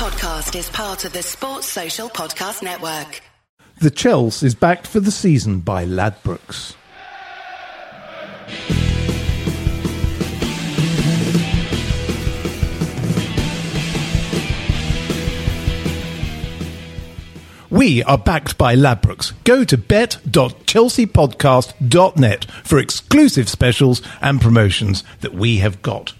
podcast is part of the Sports Social Podcast Network. The Chelsea is backed for the season by Ladbrokes. We are backed by Ladbrokes. Go to bet.chelseapodcast.net for exclusive specials and promotions that we have got you.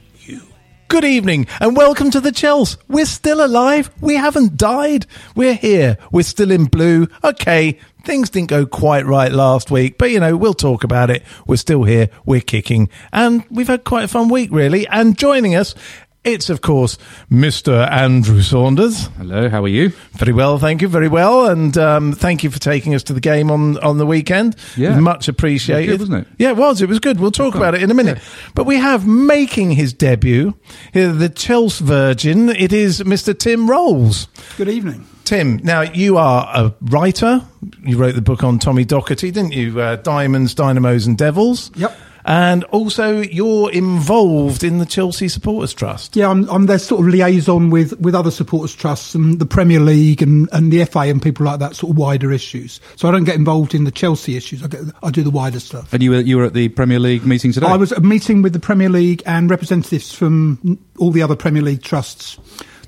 Good evening and welcome to the Chelsea. We're still alive. We haven't died. We're here. We're still in blue. Okay, things didn't go quite right last week, but you know, we'll talk about it. We're still here. We're kicking. And we've had quite a fun week, really. And joining us, it's, of course, Mr. Andrew Saunders. Hello, how are you? Very well, thank you, very well. And thank you for taking us to the game on the weekend. Yeah. Much appreciated. It was good, wasn't it? Yeah, it was. It was good. We'll talk about it in a minute. Yeah. But we have, making his debut, the Chelsea virgin, it is Mr. Tim Rolls. Good evening. Tim, now you are a writer. You wrote the book on Tommy Doherty, didn't you? Diamonds, Dynamos and Devils. Yep. And also, you're involved in the Chelsea Supporters Trust. Yeah, I'm their sort of liaison with other supporters trusts and the Premier League and the FA and people like that, sort of wider issues. So I don't get involved in the Chelsea issues. I do the wider stuff. And you were at the Premier League meeting today? I was at a meeting with the Premier League and representatives from all the other Premier League trusts,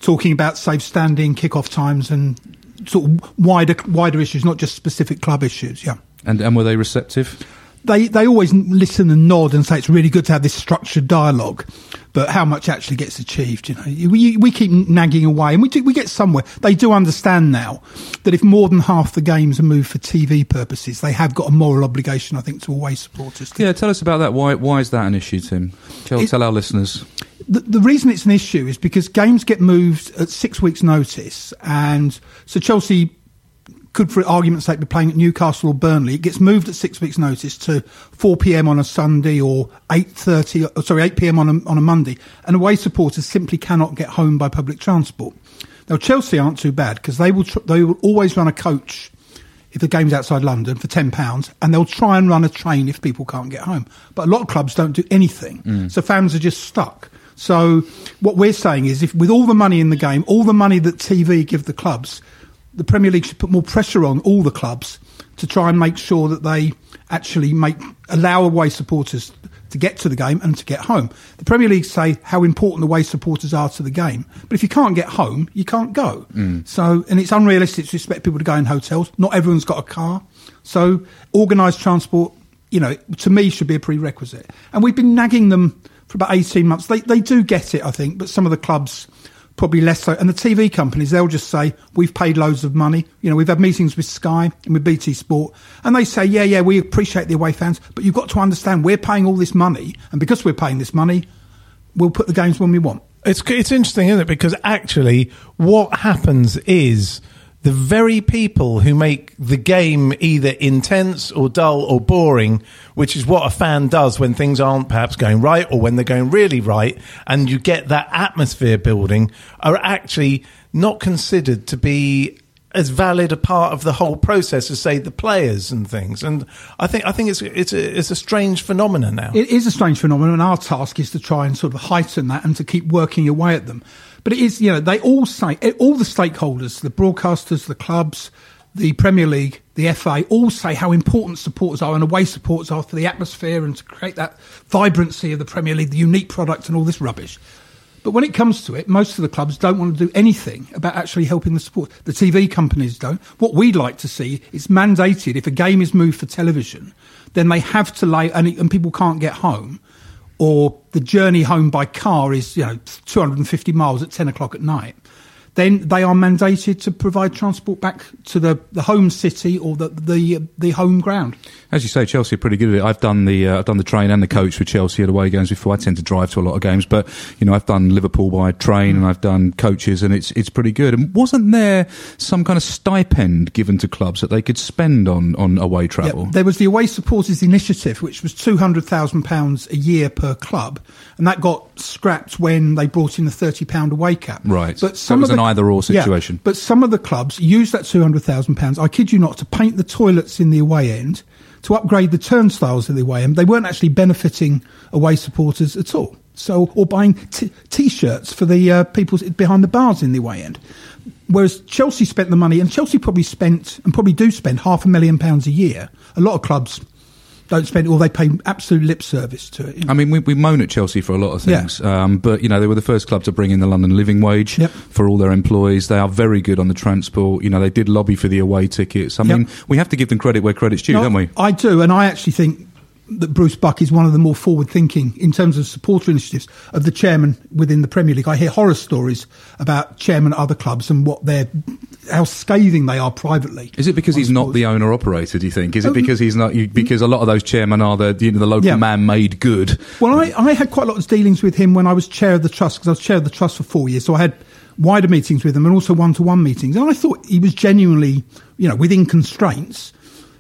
talking about safe standing, kick-off times and sort of wider issues, not just specific club issues, yeah. And were they receptive? They always listen and nod and say it's really good to have this structured dialogue, but how much actually gets achieved? You know, we keep nagging away, and we get somewhere. They do understand now that if more than half the games are moved for TV purposes, they have got a moral obligation, I think, to always support us. Yeah, tell us about that. Why is that an issue, Tim? Tell our listeners. The reason it's an issue is because games get moved at 6 weeks' notice, and so Chelsea could, for argument's sake, be playing at Newcastle or Burnley. It gets moved at 6 weeks' notice to 4 p.m. on a Sunday or 8 p.m. on a Monday. And away supporters simply cannot get home by public transport. Now, Chelsea aren't too bad because they will always run a coach if the game's outside London for £10, and they'll try and run a train if people can't get home. But a lot of clubs don't do anything, so fans are just stuck. So what we're saying is, if with all the money in the game, all the money that TV give the clubs, the Premier League should put more pressure on all the clubs to try and make sure that they actually allow away supporters to get to the game and to get home. The Premier League say how important away supporters are to the game, but if you can't get home, you can't go. So, and it's unrealistic to expect people to go in hotels. Not everyone's got a car. So organised transport, you know, to me should be a prerequisite. And we've been nagging them for about 18 months. They do get it, I think, but some of the clubs probably less so. And the TV companies, they'll just say, we've paid loads of money. You know, we've had meetings with Sky and with BT Sport, and they say, yeah, we appreciate the away fans, but you've got to understand we're paying all this money, and because we're paying this money, we'll put the games when we want. It's interesting, isn't it? Because actually what happens is the very people who make the game either intense or dull or boring, which is what a fan does when things aren't perhaps going right or when they're going really right, and you get that atmosphere building, are actually not considered to be as valid a part of the whole process as, say, the players and things. And I think it's a strange phenomenon now. It is a strange phenomenon, and our task is to try and sort of heighten that and to keep working away at them. But it is, you know, they all say, all the stakeholders, the broadcasters, the clubs, the Premier League, the FA, all say how important supporters are and away supporters are for the atmosphere and to create that vibrancy of the Premier League, the unique product and all this rubbish. But when it comes to it, most of the clubs don't want to do anything about actually helping the support. The TV companies don't. What we'd like to see is mandated, if a game is moved for television, then they have to lay, and people can't get home, or the journey home by car is, you know, 250 miles at 10 o'clock at night, then they are mandated to provide transport back to the home city or the home ground. As you say, Chelsea are pretty good at it. I've done the train and the coach with Chelsea at away games before. I tend to drive to a lot of games, but you know, I've done Liverpool by train and I've done coaches, and it's pretty good. And wasn't there some kind of stipend given to clubs that they could spend on away travel? Yeah, there was the Away Supporters Initiative, which was £200,000 a year per club, and that got scrapped when they brought in the £30 away cap. Right, but some that was of the either-or situation. Yeah, but some of the clubs used that £200,000, I kid you not, to paint the toilets in the away end, to upgrade the turnstiles in the away end. They weren't actually benefiting away supporters at all. or buying T-shirts for the people behind the bars in the away end. Whereas Chelsea spent the money, and Chelsea probably spent, and probably do spend, £500,000 a year. A lot of clubs don't spend it, or they pay absolute lip service to it. You know? I mean, we moan at Chelsea for a lot of things, but, you know, they were the first club to bring in the London living wage for all their employees. They are very good on the transport. You know, they did lobby for the away tickets. I mean, we have to give them credit where credit's due, don't we? I do, and I actually think that Bruce Buck is one of the more forward-thinking, in terms of supporter initiatives, of the chairman within the Premier League. I hear horror stories about chairman at other clubs and what they're, how scathing they are privately. Is it because he's not the owner-operator, do you think? Is it because he's not? Because a lot of those chairmen are the, you know, the local man made good. Well, I had quite a lot of dealings with him when I was chair of the trust, because I was chair of the trust for 4 years, so I had wider meetings with him and also one-to-one meetings. And I thought he was genuinely, you know, within constraints,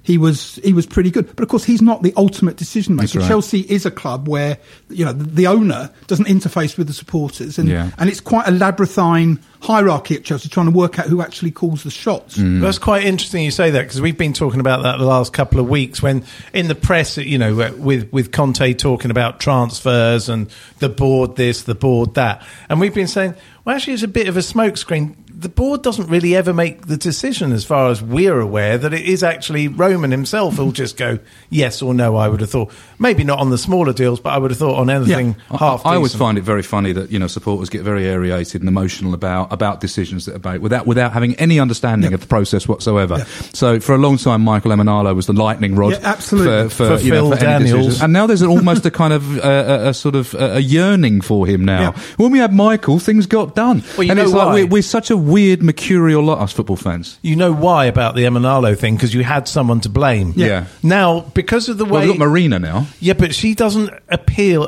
He was pretty good. But, of course, he's not the ultimate decision-maker. Right. Chelsea is a club where, you know, the owner doesn't interface with the supporters. And, and it's quite a labyrinthine hierarchy at Chelsea, trying to work out who actually calls the shots. That's quite interesting you say that, because we've been talking about that the last couple of weeks, when in the press, you know, with Conte talking about transfers and the board this, the board that. And we've been saying, well, actually, it's a bit of a smokescreen. The board doesn't really ever make the decision, as far as we're aware, that it is actually Roman himself who'll just go yes or no, I would have thought. Maybe not on the smaller deals, but I would have thought on anything half decent. I always find it very funny that, you know, supporters get very aerated and emotional about decisions that are made without having any understanding of the process whatsoever. So for a long time, Michael Emenalo was the lightning rod for, you know, for any decisions. And now there's almost a kind of a sort of a yearning for him now. When we had Michael, things got done. Well, and it's like we're such a weird, mercurial lot, us football fans. You know why about the Emenalo thing? Because you had someone to blame. Yeah. Now, because of the way... Well, we've got Marina now. Yeah, but she doesn't appear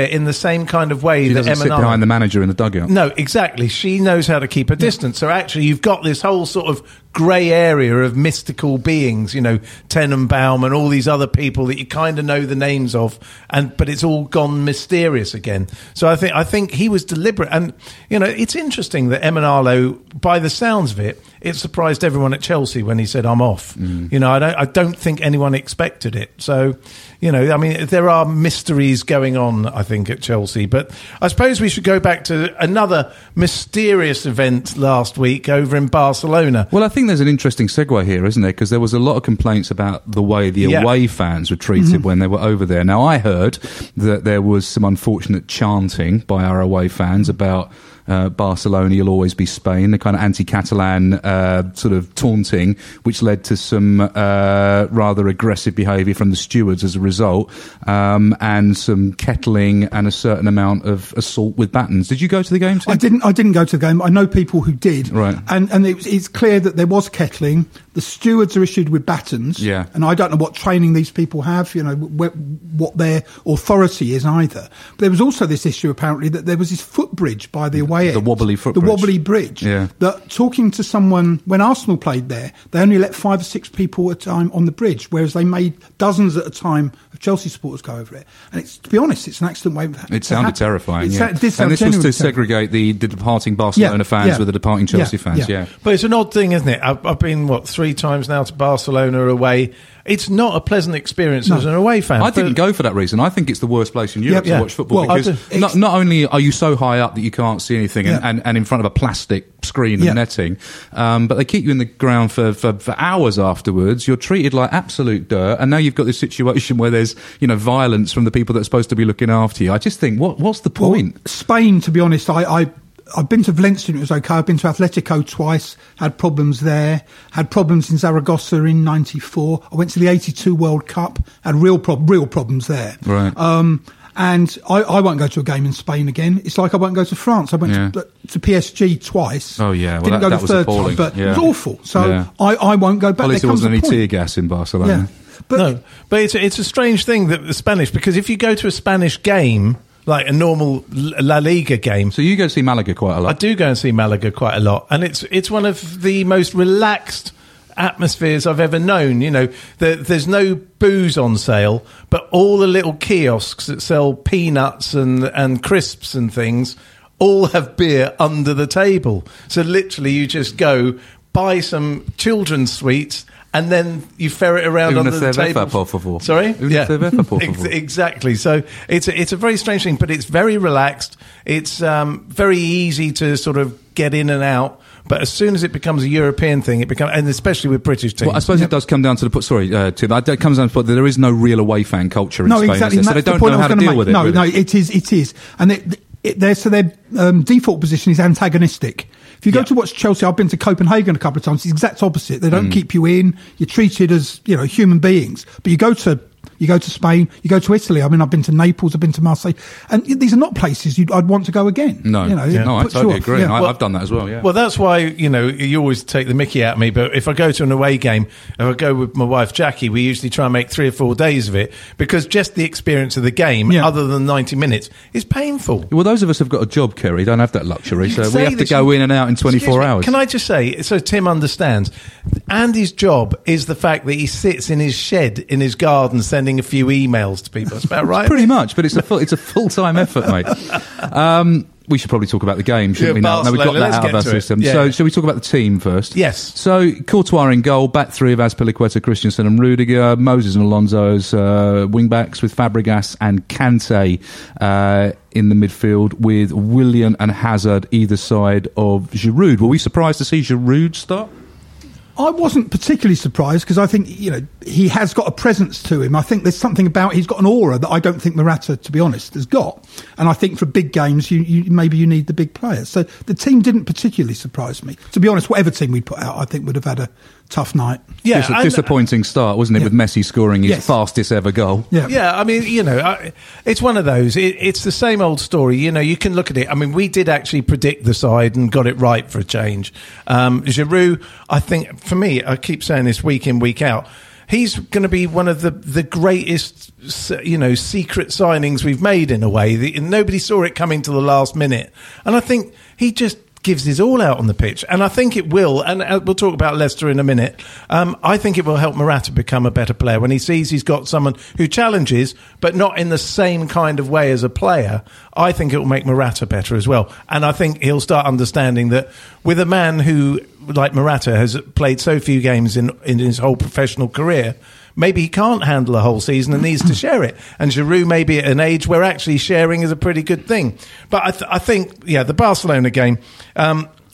in the same kind of way that Emenalo... She doesn't sit behind the manager in the dugout. No, exactly. She knows how to keep a distance. So actually, you've got this whole sort of grey area of mystical beings, you know, Tenenbaum and all these other people that you kind of know the names of, but it's all gone mysterious again. So I think he was deliberate. And, you know, it's interesting that Emenalo, by the sounds of it, it surprised everyone at Chelsea when he said, I'm off. You know, I don't think anyone expected it. So, you know, I mean, there are mysteries going on, I think, at Chelsea. But I suppose we should go back to another mysterious event last week over in Barcelona. Well, I think there's an interesting segue here, isn't there? Because there was a lot of complaints about the way the away fans were treated when they were over there. Now, I heard that there was some unfortunate chanting by our away fans about... Barcelona, you'll always be Spain, the kind of anti-Catalan sort of taunting, which led to some rather aggressive behaviour from the stewards as a result, and some kettling and a certain amount of assault with batons. Did you go to the game today? I didn't go to the game. I know people who did. Right. And it's clear that there was kettling. The stewards are issued with batons. Yeah. And I don't know what training these people have, you know, what their authority is either. But there was also this issue, apparently, that there was this footbridge by the away the wobbly footbridge. The wobbly bridge. Yeah. That, talking to someone, when Arsenal played there, they only let 5 or 6 people at a time on the bridge, whereas they made dozens at a time of Chelsea supporters go over it. And it's, to be honest, it's an excellent way. It sounded terrifying. Yeah. And this was to segregate the departing Barcelona fans with the departing Chelsea fans. Yeah. But it's an odd thing, isn't it? I've been, 3 times now to Barcelona away. It's not a pleasant experience as an away fan. I didn't go for that reason. I think it's the worst place in Europe to watch football, because not only are you so high up that you can't see anything and in front of a plastic screen and netting, but they keep you in the ground for hours afterwards. You're treated like absolute dirt, and now you've got this situation where there's, you know, violence from the people that are supposed to be looking after you. I just think, what's the point? Well, Spain, to be honest, I've been to Valencia and it was okay. I've been to Atletico twice, had problems there, had problems in Zaragoza in 94. I went to the 82 World Cup, had real problems there. Right. And I won't go to a game in Spain again. It's like I won't go to France. I went to PSG twice. Oh, yeah. Well, didn't go the third time, but it was awful. So I won't go back. At least there wasn't any tear gas in Barcelona. Yeah. But it's a strange thing, that the Spanish, because if you go to a Spanish game... like a normal La Liga game. So you go see Malaga quite a lot. I do go and see Malaga quite a lot. And it's one of the most relaxed atmospheres I've ever known. You know, there's no booze on sale, but all the little kiosks that sell peanuts and crisps and things all have beer under the table. So literally you just go buy some children's sweets and then you ferret around on the table. Sorry? Yeah. Exactly. So it's a very strange thing, but it's very relaxed. It's very easy to sort of get in and out. But as soon as it becomes a European thing, it becomes, and especially with British teams. Well, I suppose it does come down to the point. Sorry, Tim, it comes down to the point that there is no real away fan culture in Spain. Exactly. So they don't know how to deal with it. No, it is. And their default position is antagonistic. If you go to watch Chelsea, I've been to Copenhagen a couple of times. It's the exact opposite. They don't keep you in. You're treated as human beings. But you go to Spain, you go to Italy. I mean, I've been to Naples, I've been to Marseille, and these are not places I'd want to go again. No, I totally agree. Yeah. Well, I've done that as well. Yeah. Well, that's why you always take the mickey out of me. But if I go to an away game, if I go with my wife Jackie, we usually try and make 3 or 4 days of it because just the experience of the game, other than 90 minutes, is painful. Well, those of us who've got a job, Kerry, don't have that luxury, so we have to go in and out in 24 hours. Can I just say, so Tim understands, Andy's job is the fact that he sits in his shed in his garden sending a few emails to people. That's about right. Pretty much, but it's a full-time effort, mate. We should probably talk about the game, shouldn't we? No, we've got that out of our system. Yeah. So shall we talk about the team first? Yes. So Courtois in goal, back three of Azpilicueta, Christensen and Rudiger, Moses and Alonso's wing-backs with Fabregas and Kante in the midfield with Willian and Hazard either side of Giroud. Were we surprised to see Giroud start? I wasn't particularly surprised because I think, he has got a presence to him. I think there's something about he's got an aura that I don't think Morata, to be honest, has got. And I think for big games, you need the big players. So the team didn't particularly surprise me. To be honest, whatever team we put out, I think would have had a tough night. Yeah, disappointing start, wasn't it, with Messi scoring his fastest ever goal? Yeah, I mean, it's one of those. It's the same old story. You can look at it. I mean, we did actually predict the side and got it right for a change. Giroud, I think, for me, I keep saying this week in, week out, he's going to be one of the greatest, secret signings we've made in a way. Nobody saw it coming to the last minute. And I think he just gives his all out on the pitch. And I think it will, and we'll talk about Leicester in a minute, I think it will help Morata become a better player. When he sees he's got someone who challenges, but not in the same kind of way as a player, I think it will make Morata better as well. And I think he'll start understanding that with a man who, like Morata, has played so few games in his whole professional career, maybe he can't handle a whole season and needs to share it. And Giroud may be at an age where actually sharing is a pretty good thing. But I think, the Barcelona game,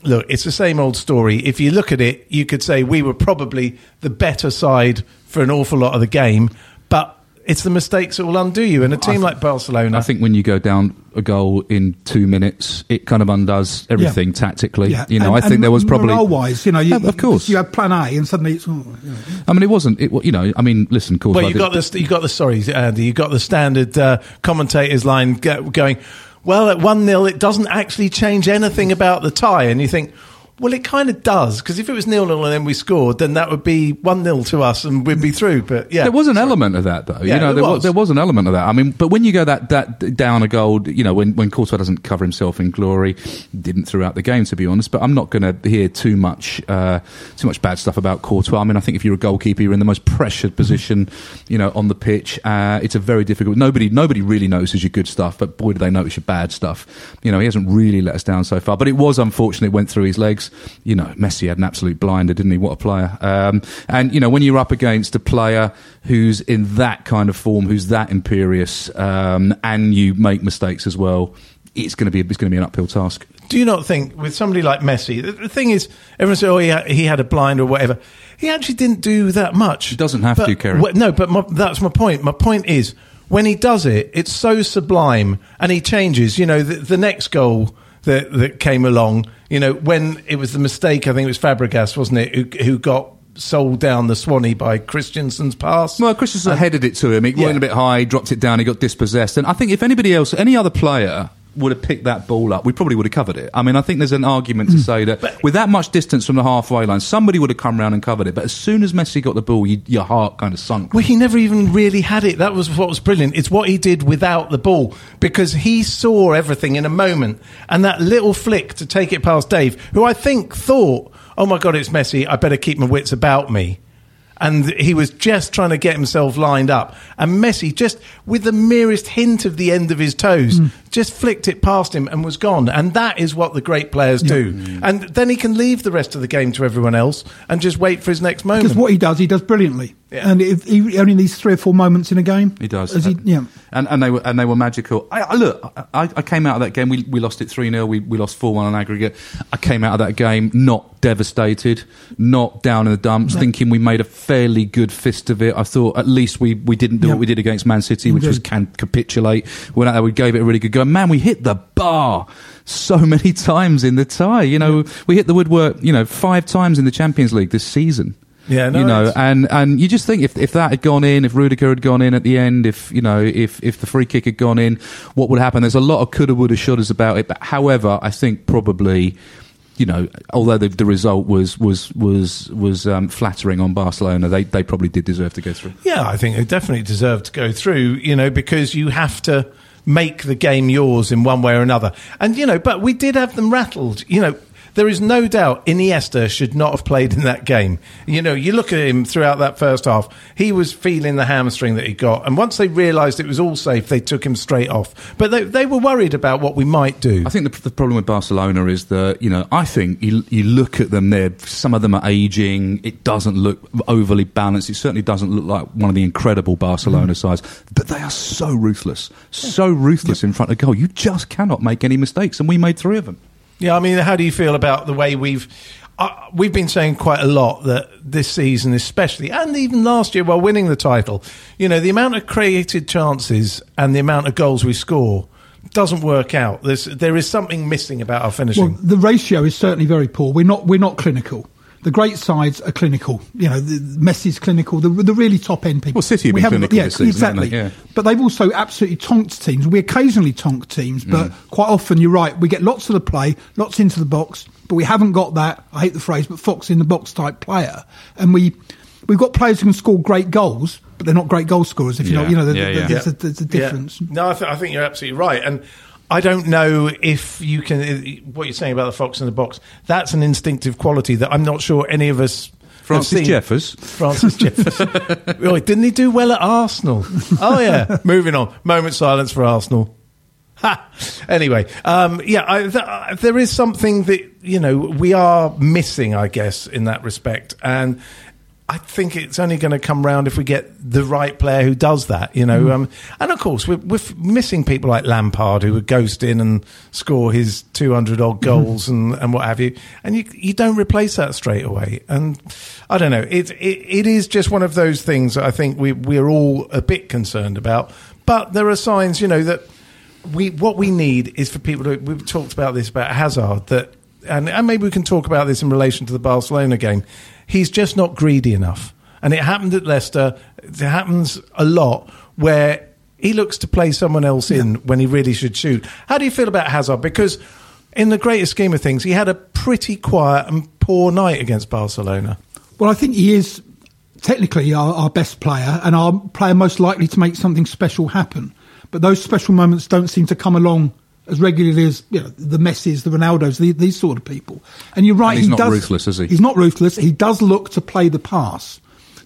look, it's the same old story. If you look at it, you could say we were probably the better side for an awful lot of the game, but it's the mistakes that will undo you. And a team like Barcelona, I think when you go down a goal in 2 minutes, it kind of undoes everything tactically. Yeah. I think there was probably morale-wise, of course, you had plan A, and suddenly it's. I mean, it wasn't. Listen, Courtois. Well, you got the standard commentator's line going. Well, at 1-0, it doesn't actually change anything about the tie, and you think, well, it kind of does, because if it was 0-0 and then we scored, then that would be 1-0 to us and we'd be through. But there was an element of that, though. Yeah, there was an element of that. I mean, but when you go that down a goal, when Courtois doesn't cover himself in glory, didn't throughout the game, to be honest. But I'm not going to hear too much bad stuff about Courtois. I mean, I think if you're a goalkeeper, you're in the most pressured position, on the pitch. It's a very difficult. Nobody really notices your good stuff, but boy, do they notice your bad stuff. He hasn't really let us down so far. But it was unfortunate. It went through his legs. Messi had an absolute blinder, didn't he? What a player. And when you're up against a player who's in that kind of form, who's that imperious, and you make mistakes as well, it's going to be an uphill task. Do you not think with somebody like Messi, the thing is, everyone says, he had a blind or whatever. He actually didn't do that much. He doesn't have to, Kerry. That's my point. My point is, when he does it, it's so sublime, and he changes. The next goal that came along, when it was the mistake, I think it was Fabregas, wasn't it, who got sold down the Swanee by Christensen's pass. Well, Christensen headed it to him. It went a bit high, dropped it down, he got dispossessed. And I think if anybody else, any other player, would have picked that ball up, we probably would have covered it. I mean, I think there's an argument to say that with that much distance from the halfway line, somebody would have come round and covered it. But as soon as Messi got the ball, your heart kind of sunk. Well, he never even really had it. That was what was brilliant. It's what he did without the ball, because he saw everything in a moment. And that little flick to take it past Dave, who I think thought, oh my God, it's Messi, I better keep my wits about me. And he was just trying to get himself lined up. And Messi, just with the merest hint of the end of his toes, just flicked it past him and was gone. And that is what the great players do. Mm. And then he can leave the rest of the game to everyone else and just wait for his next moment. Because what he does brilliantly. Yeah. And he only needs 3 or 4 moments in a game. He does. And they were magical. I came out of that game. We lost it 3-0. We lost 4-1 on aggregate. I came out of that game not devastated, not down in the dumps, thinking we made a fairly good fist of it. I thought at least we didn't do what we did against Man City, which was capitulate. Went out there, we gave it a really good go. And man, we hit the bar so many times in the tie. You know, we hit the woodwork. You know, 5 times in the Champions League this season. Yeah, no, you know, and you just think if that had gone in, if Rudiger had gone in at the end, if the free kick had gone in, what would happen? There's a lot of coulda, woulda, shouldas about it. But however, I think probably, you know, although the result was flattering on Barcelona, they probably did deserve to go through. Yeah, I think they definitely deserved to go through. You know, because you have to make the game yours in one way or another. And you know, but we did have them rattled. You know. There is no doubt Iniesta should not have played in that game. You know, you look at him throughout that first half, he was feeling the hamstring that he got. And once they realised it was all safe, they took him straight off. But they were worried about what we might do. I think the problem with Barcelona is that, you know, I think you look at them there, some of them are ageing, it doesn't look overly balanced, it certainly doesn't look like one of the incredible Barcelona sides. But they are so ruthless in front of goal. You just cannot make any mistakes, and we made 3 of them. Yeah, I mean, how do you feel about the way we've been saying quite a lot that this season especially, and even last year while winning the title, you know, the amount of created chances and the amount of goals we score doesn't work out. There is something missing about our finishing. Well, the ratio is certainly very poor. We're not clinical. The great sides are clinical. You know, Messi's clinical, the really top-end people. Well, City have been clinical this season, exactly. Yeah. But they've also absolutely tonked teams. We occasionally tonk teams, but quite often, you're right, we get lots of the play, lots into the box, but we haven't got that, I hate the phrase, but fox-in-the-box type player. And we've got players who can score great goals, but they're not great goal scorers, if you know. You know, there's a difference. Yeah. No, I think you're absolutely right. And I don't know if you can... What you're saying about the fox in the box, that's an instinctive quality that I'm not sure any of us... Francis Jeffers. Oh, didn't he do well at Arsenal? Oh, yeah. Moving on. Moment silence for Arsenal. Ha! Anyway, there is something that, you know, we are missing, I guess, in that respect. And I think it's only going to come round if we get the right player who does that, you know. And of course, we're missing people like Lampard, who would ghost in and score his 200-odd goals and what have you. And you don't replace that straight away. And I don't know. It is just one of those things that I think we're all a bit concerned about. But there are signs, you know, that what we need is for people to... We've talked about this about Hazard, that, and maybe we can talk about this in relation to the Barcelona game. He's just not greedy enough. And it happened at Leicester. It happens a lot where he looks to play someone else in when he really should shoot. How do you feel about Hazard? Because in the greater scheme of things, he had a pretty quiet and poor night against Barcelona. Well, I think he is technically our best player and our player most likely to make something special happen. But those special moments don't seem to come along as regularly as, you know, the Messis, the Ronaldos, these sort of people. And you're right, and he's not ruthless, is he? He's not ruthless. He does look to play the pass.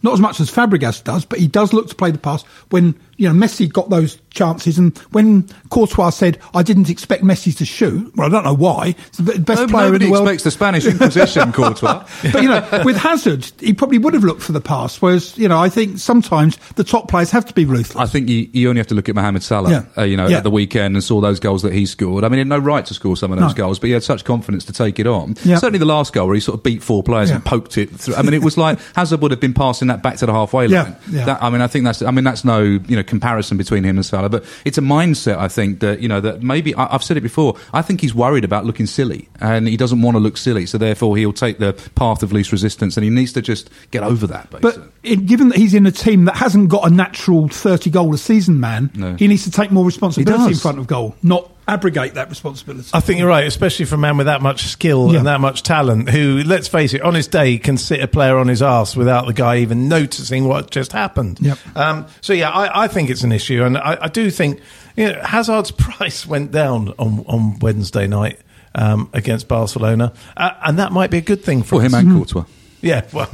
Not as much as Fabregas does, but he does look to play the pass when, you know, Messi got those chances. And when Courtois said, I didn't expect Messi to shoot, well, I don't know why. He's the best player in the world. Nobody expects the Spanish Inquisition, Courtois. But, you know, with Hazard, he probably would have looked for the pass, whereas, you know, I think sometimes the top players have to be ruthless. I think you only have to look at Mohamed Salah, at the weekend and saw those goals that he scored. I mean, he had no right to score some of those goals, but he had such confidence to take it on. Yeah. Certainly the last goal where he sort of beat 4 players and poked it through. I mean, it was like Hazard would have been passing that back to the halfway line. Yeah. That, I mean, I think that's no, you know, comparison between him and Salah, but it's a mindset, I think, that, you know, that maybe I've said it before, I think he's worried about looking silly and he doesn't want to look silly, so therefore he'll take the path of least resistance and he needs to just get over that, basically. But given that he's in a team that hasn't got a natural 30 goal a season man, he needs to take more responsibility in front of goal, not abrogate that responsibility. I think you're right, especially for a man with that much skill and that much talent, who, let's face it, on his day can sit a player on his arse without the guy even noticing what just happened. I think it's an issue, and I do think, you know, Hazard's price went down on Wednesday night against Barcelona, and that might be a good thing for him and Courtois. Yeah, well,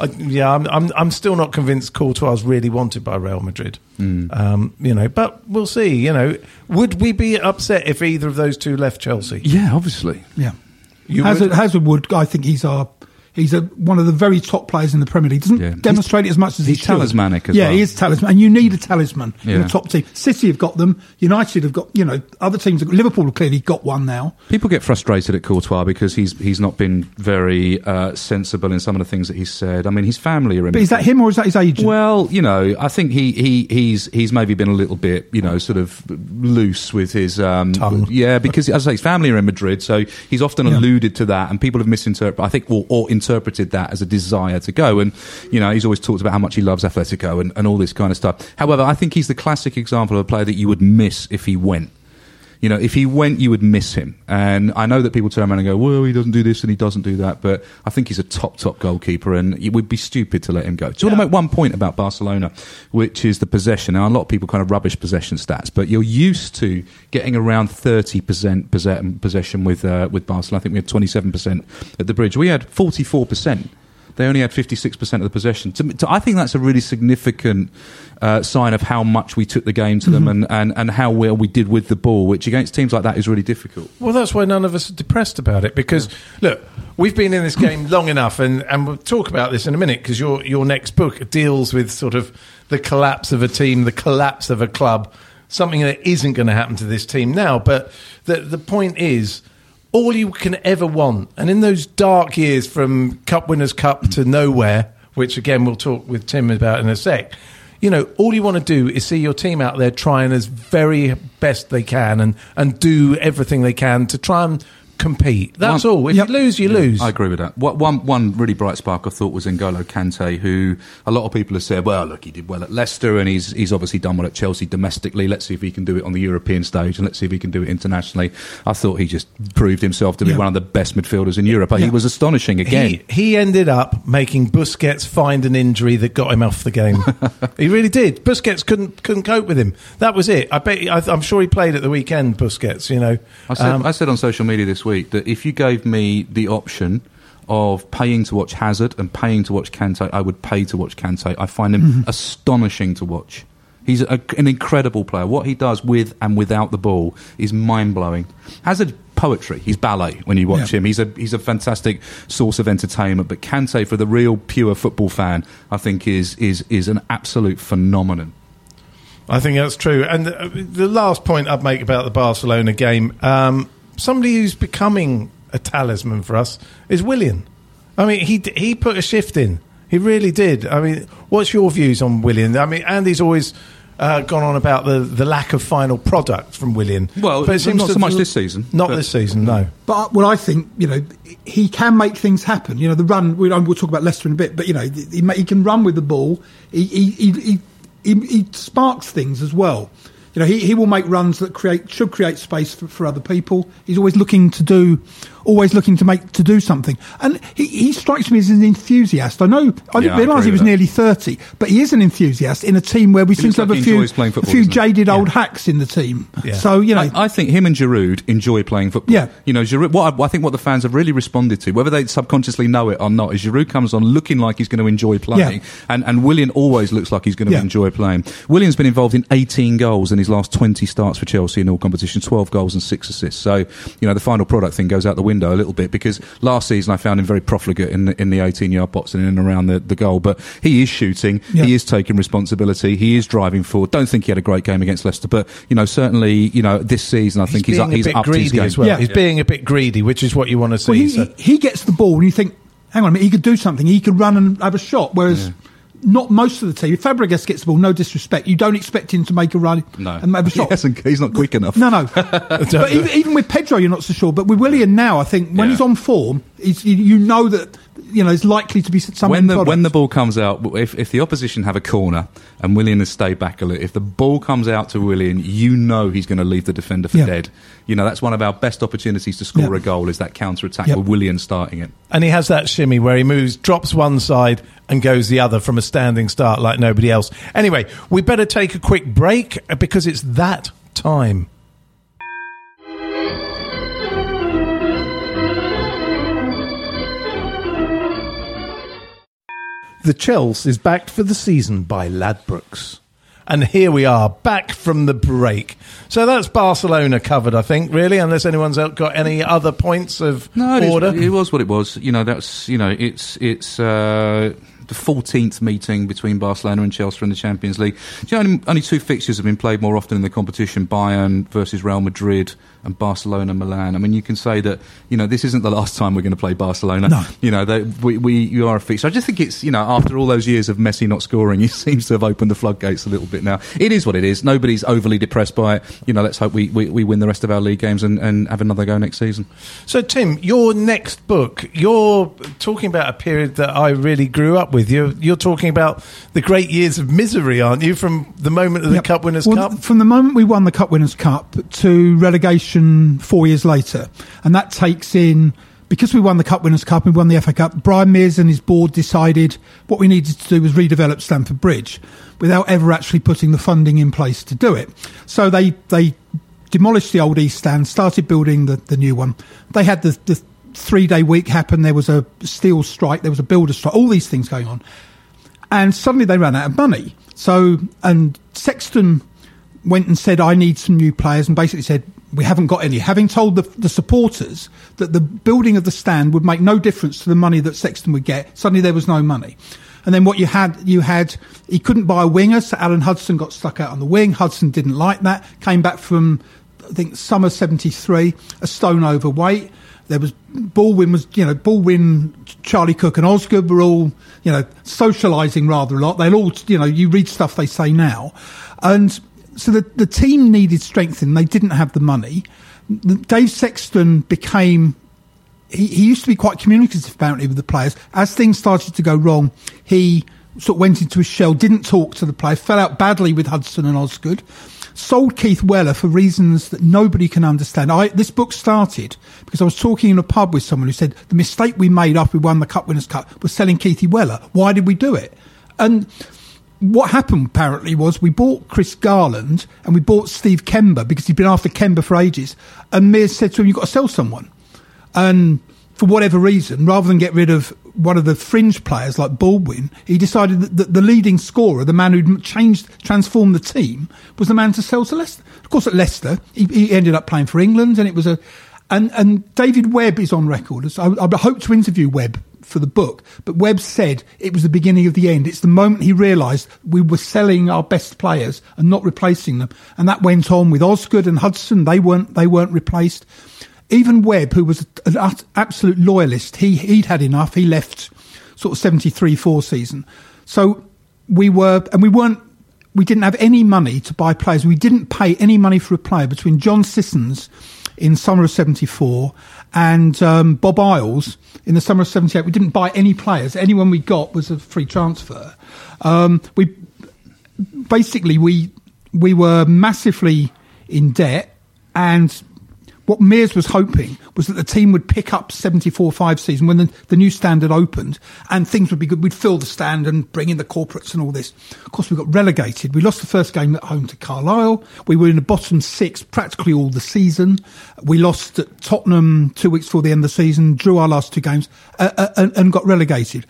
I'm still not convinced Courtois is really wanted by Real Madrid. But we'll see. You know, would we be upset if either of those two left Chelsea? Yeah, obviously. Yeah, Hazard would. I think he's one of the very top players in the Premier League. Doesn't demonstrate it as much as he should. Talismanic as well. Yeah, he is talisman, and you need a talisman in a top team. City have got them. United have got. Other teams. Liverpool have clearly got one now. People get frustrated at Courtois because he's not been very sensible in some of the things that he's said. I mean, his family are. But is that him or is that his agent? Well, I think he's maybe been a little bit sort of loose with his tongue. Yeah, because as I say, his family are in Madrid, so he's often alluded to that, and people have misinterpreted. I think or interpreted that as a desire to go, and he's always talked about how much he loves Atletico and all this kind of stuff. However, I think he's the classic example of a player that you would miss if he went. If he went, you would miss him. And I know that people turn around and go, well, he doesn't do this and he doesn't do that, but I think he's a top goalkeeper, and it would be stupid to let him go. Do you want to make one point about Barcelona, which is the possession? Now, a lot of people kind of rubbish possession stats, but you're used to getting around 30% possession with Barcelona. I think we had 27% at the Bridge. We had 44%. They only had 56% of the possession. I think that's a really significant sign of how much we took the game to them and how well we did with the ball, which against teams like that is really difficult. Well, that's why none of us are depressed about it, because, look, we've been in this game long enough, and we'll talk about this in a minute, because your next book deals with sort of the collapse of a team, the collapse of a club, something that isn't going to happen to this team now. But the point is, all you can ever want, and in those dark years from Cup Winners' Cup to nowhere, which again we'll talk with Tim about in a sec, all you want to do is see your team out there trying as very best they can and do everything they can to try and compete. That's all. If you lose, you lose. I agree with that. One really bright spark I thought was N'Golo Kante, who a lot of people have said, well, look, he did well at Leicester and he's obviously done well at Chelsea domestically. Let's see if he can do it on the European stage, and let's see if he can do it internationally. I thought he just proved himself to be one of the best midfielders in Europe. He was astonishing again. He ended up making Busquets find an injury that got him off the game. He really did. Busquets couldn't cope with him. That was it. I'm sure he played at the weekend, Busquets, I said on social media this week that if you gave me the option of paying to watch Hazard and paying to watch Kante, I would pay to watch Kante. I find him astonishing to watch. He's an incredible player. What he does with and without the ball is mind-blowing. Hazard's poetry. He's ballet when you watch him. He's a fantastic source of entertainment. But Kante, for the real pure football fan, I think is an absolute phenomenon. I think that's true. And the last point I'd make about the Barcelona game, somebody who's becoming a talisman for us is Willian. I mean, he put a shift in. He really did. I mean, what's your views on Willian? I mean, Andy's always gone on about the lack of final product from Willian. Well, but it seems not so much this season. Not this season, no. But, well, I think, he can make things happen. The run, we'll talk about Leicester in a bit, but, he can run with the ball. He sparks things as well. He will make runs that should create space for other people. He's always looking to do something. And he strikes me as an enthusiast. I didn't realise he was nearly 30, but he is an enthusiast in a team where we seem to have a few jaded old hacks in the team. Yeah. So, I think him and Giroud enjoy playing football. Yeah. Giroud, what the fans have really responded to, whether they subconsciously know it or not, is Giroud comes on looking like he's going to enjoy playing. Yeah. And Willian always looks like he's going to enjoy playing. Willian's been involved in 18 goals in his last 20 starts for Chelsea in all competitions, 12 goals and 6 assists. So, the final product thing goes out the window a little bit, because last season I found him very profligate in the 18-yard box and in and around the goal. But he is shooting, he is taking responsibility, he is driving forward. Don't think he had a great game against Leicester, but certainly this season I think he's upped his game as well. Yeah. He's being a bit greedy, which is what you want to see. Well, he gets the ball and you think, hang on a minute, he could do something. He could run and have a shot, whereas. Yeah. Not most of the team. If Fabregas gets the ball, no disrespect, you don't expect him to make a run and have a shot. He's not quick enough. No. But even with Pedro, you're not so sure. But with Willian now, I think when he's on form, it's likely to be something. When the ball comes out, if the opposition have a corner and Willian has stayed back a little, if the ball comes out to Willian, he's going to leave the defender for dead. That's one of our best opportunities to score a goal, is that counter-attack with Willian starting it. And he has that shimmy where he moves, drops one side and goes the other from a standing start like nobody else. Anyway, we better take a quick break because it's that time. The Chelsea is backed for the season by Ladbrokes. And here we are, back from the break. So that's Barcelona covered, I think, really, unless anyone's got any other points of order. It was what it was. You know, that's, you know, it's the 14th meeting between Barcelona and Chelsea in the Champions League. Do you know, only two fixtures have been played more often in the competition, Bayern versus Real Madrid and Barcelona-Milan. I mean, you can say that, you know, this isn't the last time we're going to play Barcelona. No. You know, you are a fixture. I just think it's, you know, after all those years of Messi not scoring, it seems to have opened the floodgates a little bit now. It is what it is. Nobody's overly depressed by it. You know, let's hope we win the rest of our league games and have another go next season. So, Tim, your next book, you're talking about a period that I really grew up with. You're talking about the great years of misery, aren't you, from the moment of the Cup Winners' Cup? From the moment we won the Cup Winners' Cup to relegation 4 years later. And that takes in, because we won the Cup Winners' Cup, we won the FA Cup, Brian Mears and his board decided what we needed to do was redevelop Stamford Bridge without ever actually putting the funding in place to do it. So they demolished the old East Stand, started building the new one. They had the 3-day week happened, there was a steel strike, there was a builder strike, all these things going on, and suddenly they ran out of money. So, and Sexton went and said, I need some new players, and basically said, we haven't got any, having told the supporters that the building of the stand would make no difference to the money that Sexton would get. Suddenly there was no money. And then what you had, he couldn't buy a winger, so Alan Hudson got stuck out on the wing. Hudson didn't like that, came back from, I think, summer 73, a stone overweight. There was Baldwin, Charlie Cook and Osgood were all, you know, socialising rather a lot. They'll all, you know, you read stuff they say now. And so the team needed strengthening. They didn't have the money. Dave Sexton became, he used to be quite communicative apparently with the players. As things started to go wrong, he sort of went into his shell, didn't talk to the players, fell out badly with Hudson and Osgood. Sold Keith Weller for reasons that nobody can understand. This book started because I was talking in a pub with someone who said the mistake we made after we won the Cup Winners' Cup was selling Keithy Weller. Why did we do it? And what happened apparently was we bought Chris Garland and we bought Steve Kemba because he'd been after Kemba for ages. And Mears said to him, you've got to sell someone. And for whatever reason, rather than get rid of one of the fringe players like Baldwin, he decided that the leading scorer, the man who transformed the team, was the man to sell to Leicester. Of course, at Leicester, he ended up playing for England, and it was and David Webb is on record. I hope to interview Webb for the book, but Webb said it was the beginning of the end. It's the moment he realised we were selling our best players and not replacing them, and that went on with Osgood and Hudson. They weren't replaced. Even Webb, who was an absolute loyalist, he'd had enough. He left sort of 73-4 season. So we didn't have any money to buy players. We didn't pay any money for a player between John Sissons in summer of 74 and Bob Isles in the summer of 78. We didn't buy any players. Anyone we got was a free transfer. We were massively in debt, and what Mears was hoping was that the team would pick up 74-5 season when the new standard opened and things would be good. We'd fill the stand and bring in the corporates and all this. Of course, we got relegated. We lost the first game at home to Carlisle. We were in the bottom six practically all the season. We lost at Tottenham 2 weeks before the end of the season, drew our last two games and got relegated.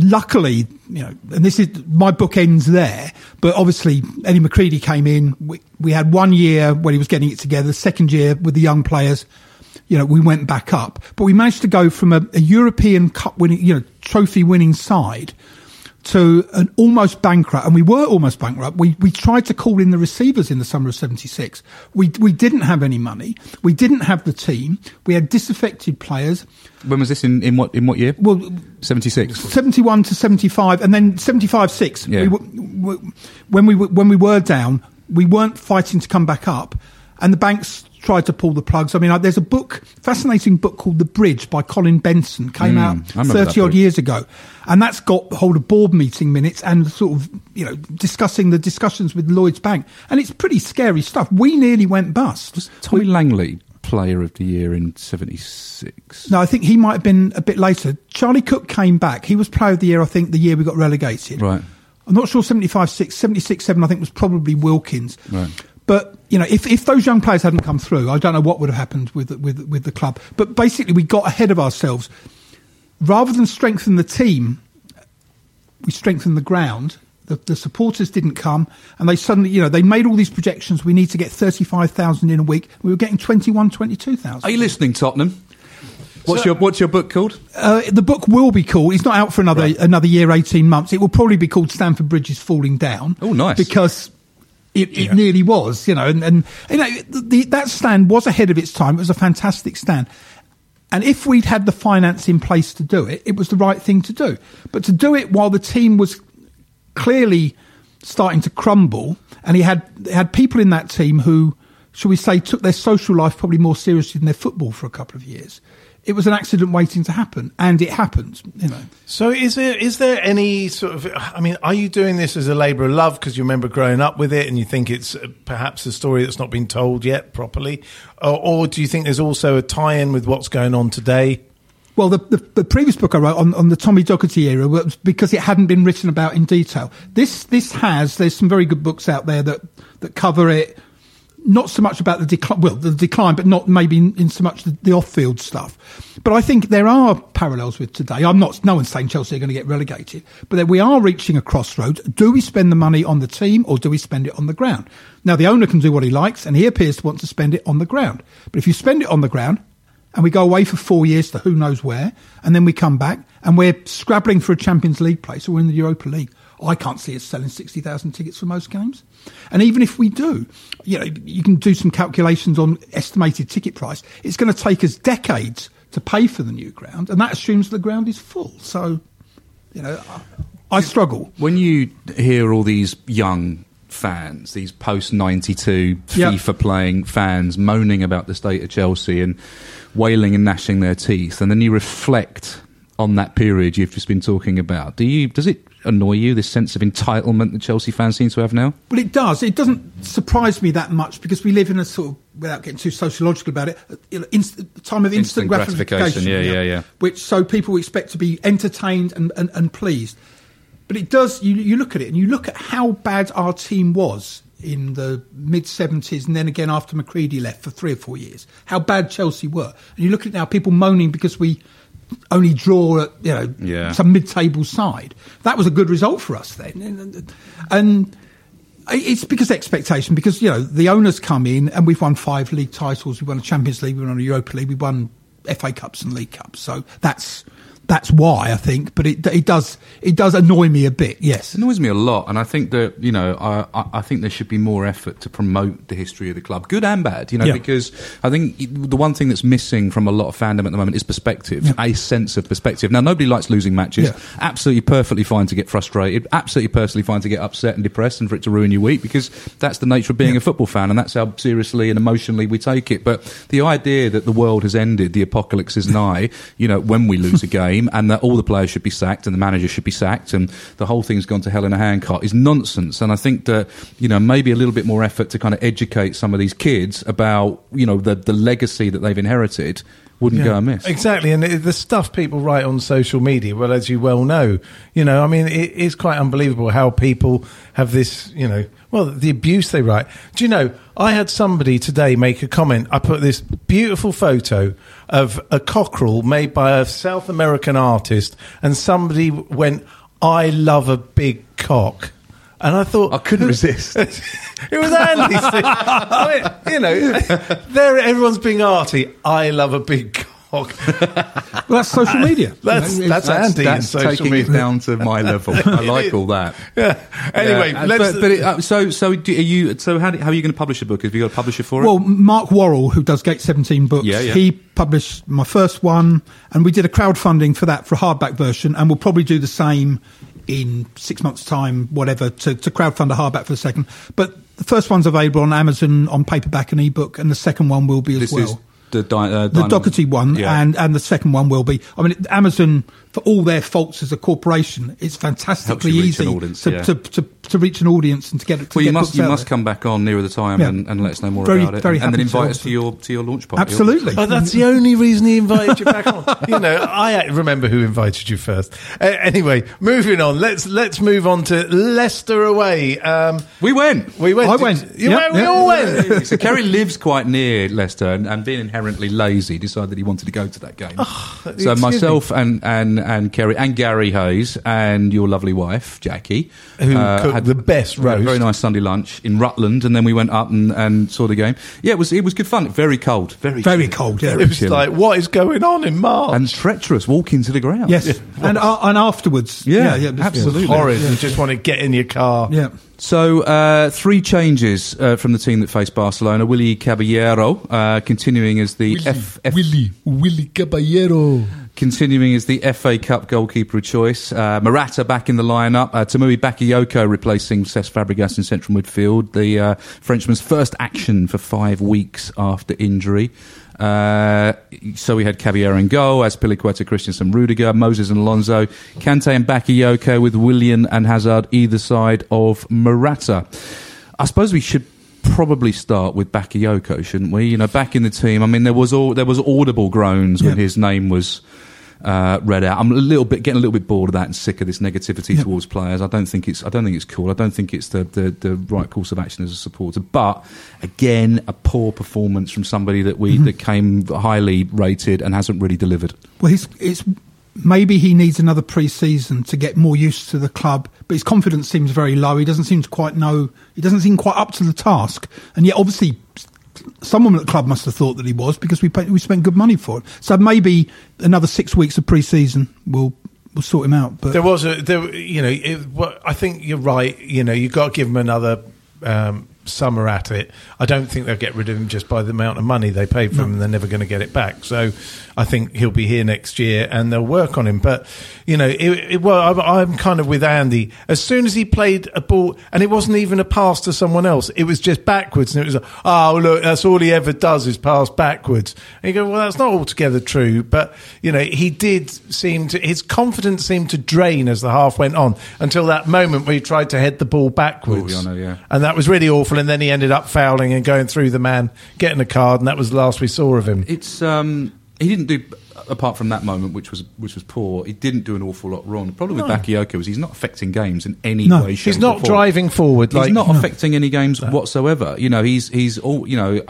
Luckily, you know, and this is my book ends there, but obviously Eddie McCready came in. We had 1 year when he was getting it together, second year with the young players, you know, we went back up, but we managed to go from a European Cup winning, you know, trophy winning side to an almost bankrupt, and we were almost bankrupt. We tried to call in the receivers in the summer of 76. We didn't have any money. We didn't have the team. We had disaffected players. When was this? In what year? Well, 76. 71 to 75, and then 75-6. Yeah. When we were down, we weren't fighting to come back up, and the banks tried to pull the plugs. I mean, there's a book, fascinating book called The Bridge by Colin Benson, came out 30 odd years ago, and that's got hold of board meeting minutes and sort of, you know, discussing the discussions with Lloyds Bank, and it's pretty scary stuff. We nearly went bust. Was Tommy Langley player of the year in 76? No, I think he might have been a bit later. Charlie Cook came back. He was player of the year, I think, the year we got relegated. Right. I'm not sure 75-6, 76-7 I think was probably Wilkins. Right. But, you know, if those young players hadn't come through, I don't know what would have happened with the club. But basically, we got ahead of ourselves. Rather than strengthen the team, we strengthened the ground. The supporters didn't come, and they suddenly, you know, they made all these projections. We need to get 35,000 in a week. We were getting 21, 22,000. Are you listening, Tottenham? What's your book called? The book will be called. It's not out for another year, 18 months. It will probably be called Stamford Bridges Falling Down. Oh, nice! Because it nearly was, you know, and you know that stand was ahead of its time. It was a fantastic stand. And if we'd had the finance in place to do it, it was the right thing to do. But to do it while the team was clearly starting to crumble, and he had people in that team who, shall we say, took their social life probably more seriously than their football for a couple of years. It was an accident waiting to happen, and it happened, you know. So is there any sort of, I mean, are you doing this as a labour of love because you remember growing up with it and you think it's perhaps a story that's not been told yet properly? Or do you think there's also a tie-in with what's going on today? Well, the previous book I wrote on the Tommy Doherty era was because it hadn't been written about in detail. There's some very good books out there that cover it, not so much about the decline, but not maybe in so much the off-field stuff. But I think there are parallels with today. No one's saying Chelsea are going to get relegated, but we are reaching a crossroads. Do we spend the money on the team or do we spend it on the ground? Now, the owner can do what he likes, and he appears to want to spend it on the ground. But if you spend it on the ground and we go away for 4 years to who knows where, and then we come back and we're scrabbling for a Champions League place or we're in the Europa League, I can't see us selling 60,000 tickets for most games. And even if we do, you know, you can do some calculations on estimated ticket price. It's going to take us decades to pay for the new ground, and that assumes the ground is full. So, you know, I struggle. When you hear all these young fans, these post-92 FIFA-playing fans moaning about the state of Chelsea and wailing and gnashing their teeth, and then you reflect on that period you've just been talking about, does it annoy you, this sense of entitlement that Chelsea fans seem to have now? Well, it does. It doesn't surprise me that much because we live in a sort of, without getting too sociological about it, time of instant gratification. Yeah. Which, so people expect to be entertained and pleased. But it does, you look at it and you look at how bad our team was in the mid-'70s, and then again after McCready left for 3 or 4 years, how bad Chelsea were. And you look at it now, people moaning because we only draw at some mid-table side. That was a good result for us then, and it's because of expectation. Because the owners come in and we've won 5 league titles, we won a Champions League, we won a Europa League, we won FA Cups and League Cups. So that's why I think. But it does annoy me a bit. Yes, it annoys me a lot, and I think that I think there should be more effort to promote the history of the club, good and bad. Because I think the one thing that's missing from a lot of fandom at the moment is perspective, a sense of perspective. Now, nobody likes losing matches. Absolutely, perfectly fine to get frustrated. Absolutely, personally fine to get upset and depressed, and for it to ruin your week, because that's the nature of being a football fan, and that's how seriously and emotionally we take it. But the idea that the world has ended, the apocalypse is nigh. When we lose a game. And that all the players should be sacked and the manager should be sacked and the whole thing's gone to hell in a handcart is nonsense. And I think that, maybe a little bit more effort to kind of educate some of these kids about, the legacy that they've inherited wouldn't go amiss. Exactly. And the stuff people write on social media, well, as you well know, I mean, it is quite unbelievable how people have this, the abuse they write. Do you know, I had somebody today make a comment. I put this beautiful photo of a cockerel made by a South American artist, and somebody went, "I love a big cock." And I thought, I couldn't resist. It was Andy's thing. I mean, there everyone's being arty. I love a big cock. Well, that's social media. That's Andy. That's taking media. It down to my level. I like all that. Yeah. Anyway, let's. So how are you going to publish a book? Have you got a publisher for it? Well, Mark Worrell, who does Gate 17 Books, he published my first one, and we did a crowdfunding for that for a hardback version, and we'll probably do the same in 6 months' time, whatever, to crowdfund a hardback for the second. But the first one's available on Amazon on paperback and ebook, and the second one will be as well. The Doherty one, and the second one will be. I mean, Amazon, for all their faults as a corporation, it's fantastically easy to to reach an audience and to get it. To well, you must come back on nearer the time and let us know more about it, and then invite us to your launch party. Absolutely. Oh, that's the only reason he invited you back on. You know, I remember who invited you first. Anyway, moving on. Let's move on to Leicester away. We went. I went. We all went. So Kerry lives quite near Leicester, and being inherently lazy, decided that he wanted to go to that game. Oh, so myself and Kerry and Gary Hayes and your lovely wife Jackie, who cooked the best roast. A very nice Sunday lunch in Rutland, and then we went up and saw the game. Yeah, it was good fun. Very cold, very cold. Yeah, it was chilly. Like, what is going on in March? And treacherous walking to the ground. Yes, and afterwards. Yeah, absolutely horrid. Yeah. You just want to get in your car. Yeah. So, three changes from the team that faced Barcelona. Willy Caballero, continuing as the Willy Caballero. Continuing as the FA Cup goalkeeper of choice. Morata back in the lineup. Tamui Bakayoko replacing Cesc Fabregas in central midfield. The Frenchman's first action for 5 weeks after injury. So we had Caballero in goal, Azpilicueta, Christensen, Rudiger, Moses and Alonso, Kante and Bakayoko, with Willian and Hazard either side of Morata. I suppose we should probably start with Bakayoko, shouldn't we? You know, back in the team. I mean, there was audible groans when his name was read out. I'm getting a little bit bored of that and sick of this negativity towards players. I don't think it's cool. I don't think it's the right course of action as a supporter. But again, a poor performance from somebody that that came highly rated and hasn't really delivered. Well, maybe he needs another pre-season to get more used to the club, but his confidence seems very low. He doesn't seem to quite know. He doesn't seem quite up to the task, and yet obviously someone at the club must have thought that he was, because we spent good money for it. So maybe another 6 weeks of pre-season will sort him out. But I think you're right. You know, you've got to give him another summer at it. I don't think they'll get rid of him just by the amount of money they paid for him, and they're never going to get it back. So I think he'll be here next year and they'll work on him. But, you know, I'm kind of with Andy. As soon as he played a ball, and it wasn't even a pass to someone else, it was just backwards, and it was like, oh, look, that's all he ever does is pass backwards. And you go, well, that's not altogether true. But, you know, he did seem to, his confidence seemed to drain as the half went on, until that moment where he tried to head the ball backwards. And that was really awful. And then he ended up fouling and going through the man, getting a card, and that was the last we saw of him. It's he didn't do, apart from that moment, which was poor, he didn't do an awful lot wrong. The problem with Bakayoko is he's not affecting games in any way. He's not driving forward. He's not affecting any games whatsoever. You know, he's all. You know,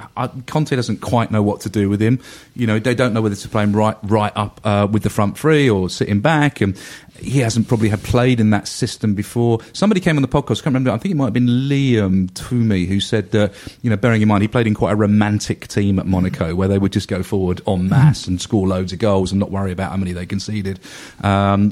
Conte doesn't quite know what to do with him. You know, they don't know whether to play him right up with the front three or sit him back, and he hasn't probably had played in that system before. Somebody came on the podcast, I can't remember, I think it might have been Liam Toomey, who said that, you know, bearing in mind he played in quite a romantic team at Monaco, where they would just go forward en masse and score loads of goals and not worry about how many they conceded, you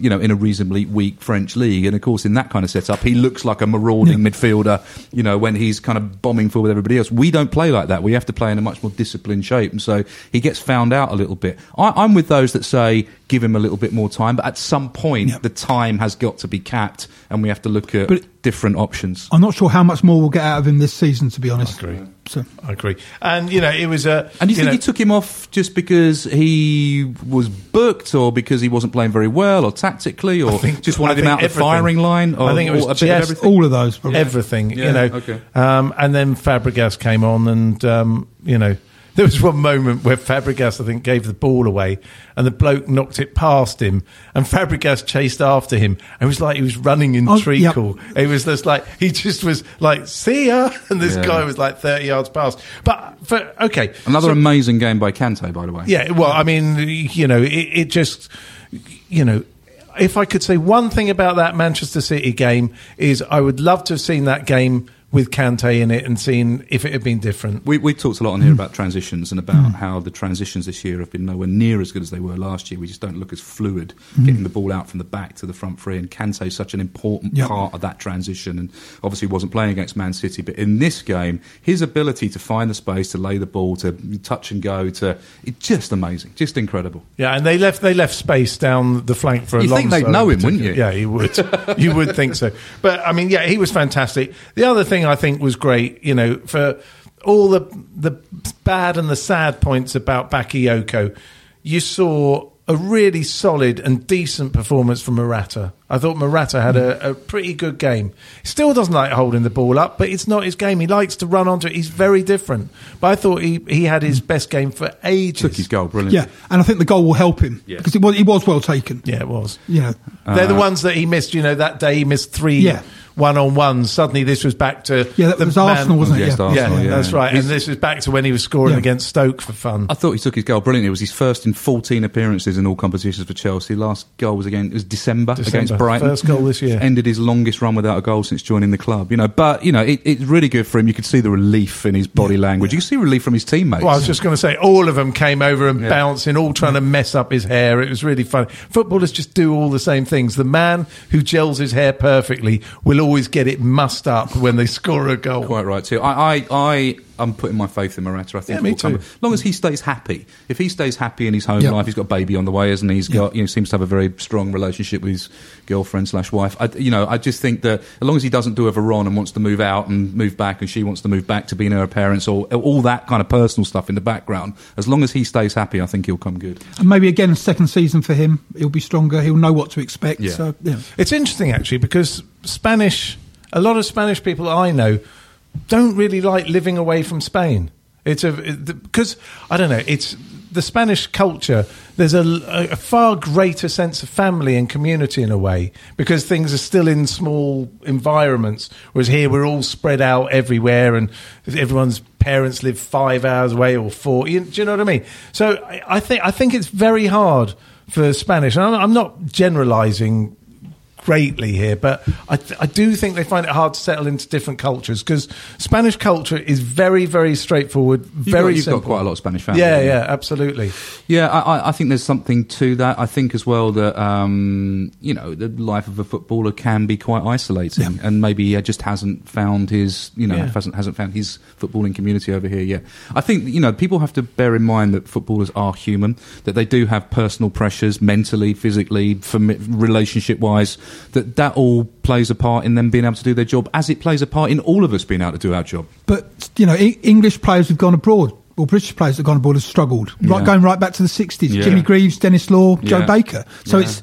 know, in a reasonably weak French league. And of course, in that kind of setup, he looks like a marauding midfielder, you know, when he's kind of bombing forward with everybody else. We don't play like that. We have to play in a much more disciplined shape, and so he gets found out a little bit. I'm with those that say give him a little bit more time, but at some point the time has got to be capped, and we have to look at different options. I'm not sure how much more we'll get out of him this season, to be honest. I agree. And, you know, it was a... And you think he took him off just because he was booked, or because he wasn't playing very well, or tactically, or just wanted him out of the firing line? Or, I think it was just all of those. Probably. Everything, you know. Okay. And then Fabregas came on, and, you know... There was one moment where Fabregas, I think, gave the ball away, and the bloke knocked it past him, and Fabregas chased after him. It was like he was running in treacle. It was just like, he just was like, see ya! And this guy was like 30 yards past. But, another amazing game by Kante, by the way. Yeah, well, I mean, you know, it just, you know, if I could say one thing about that Manchester City game is I would love to have seen that game with Kante in it and seeing if it had been different. We talked a lot on here about transitions and about how the transitions this year have been nowhere near as good as they were last year. We just don't look as fluid, getting the ball out from the back to the front three, and Kante is such an important part of that transition, and obviously wasn't playing against Man City, but in this game, his ability to find the space, to lay the ball, to touch and go, it's just amazing, just incredible. Yeah, and they left space down the flank for a long time. You'd think they'd know him, wouldn't you? Yeah, you would. You would think so. But, I mean, yeah, he was fantastic. The other thing I think was great, you know, for all the bad and the sad points about Bakayoko, you saw a really solid and decent performance from Morata. I thought Morata had a pretty good game. He still doesn't like holding the ball up, but it's not his game. He likes to run onto it. He's very different. But I thought he had his best game for ages. Took his goal, brilliant. Yeah, and I think the goal will help him because it was well taken. Yeah, it was. Yeah, they're the ones that he missed. You know, that day he missed three. Yeah. One-on-one, suddenly this was back to... Yeah, that was Arsenal, wasn't it? Arsenal, yeah, that's right. And this was back to when he was scoring against Stoke for fun. I thought he took his goal brilliantly. It was his first in 14 appearances in all competitions for Chelsea. Last goal was December against Brighton. First goal this year. Ended his longest run without a goal since joining the club. You know, but, you know, it's really good for him. You could see the relief in his body language. You could see relief from his teammates. Well, I was just going to say, all of them came over and bouncing, all trying to mess up his hair. It was really funny. Footballers just do all the same things. The man who gels his hair perfectly will always get it mussed up when they score a goal. Quite right, too. I'm putting my faith in Morata. I think me too. As long as he stays happy. If he stays happy in his home life, he's got a baby on the way, hasn't he? He's got, you know, seems to have a very strong relationship with his girlfriend/wife. I just think that as long as he doesn't do a Veron and wants to move out and move back, and she wants to move back to being her parents, or all that kind of personal stuff in the background, as long as he stays happy, I think he'll come good. And maybe again, second season for him, he'll be stronger. He'll know what to expect. Yeah. So, yeah. It's interesting actually because a lot of Spanish people I know don't really like living away from Spain. Because I don't know, it's the Spanish culture. There's a far greater sense of family and community in a way, because things are still in small environments, whereas here we're all spread out everywhere and everyone's parents live 5 hours away or 4. Do you know what I mean? So I think it's very hard for Spanish, and I'm not generalising greatly here, but I do think they find it hard to settle into different cultures, because Spanish culture is very, very straightforward, very simple. You've got quite a lot of Spanish family. Yeah, absolutely. Yeah, I think there's something to that. I think as well that, you know, the life of a footballer can be quite isolating, and maybe he just hasn't found his, you know, hasn't found his footballing community over here yet. I think, you know, people have to bear in mind that footballers are human, that they do have personal pressures, mentally, physically, relationship-wise, that all plays a part in them being able to do their job, as it plays a part in all of us being able to do our job. But, you know, English players have gone abroad, or British players that have gone abroad have struggled, going right back to the 60s, Jimmy Greaves, Dennis Law, Joe Baker. So it's...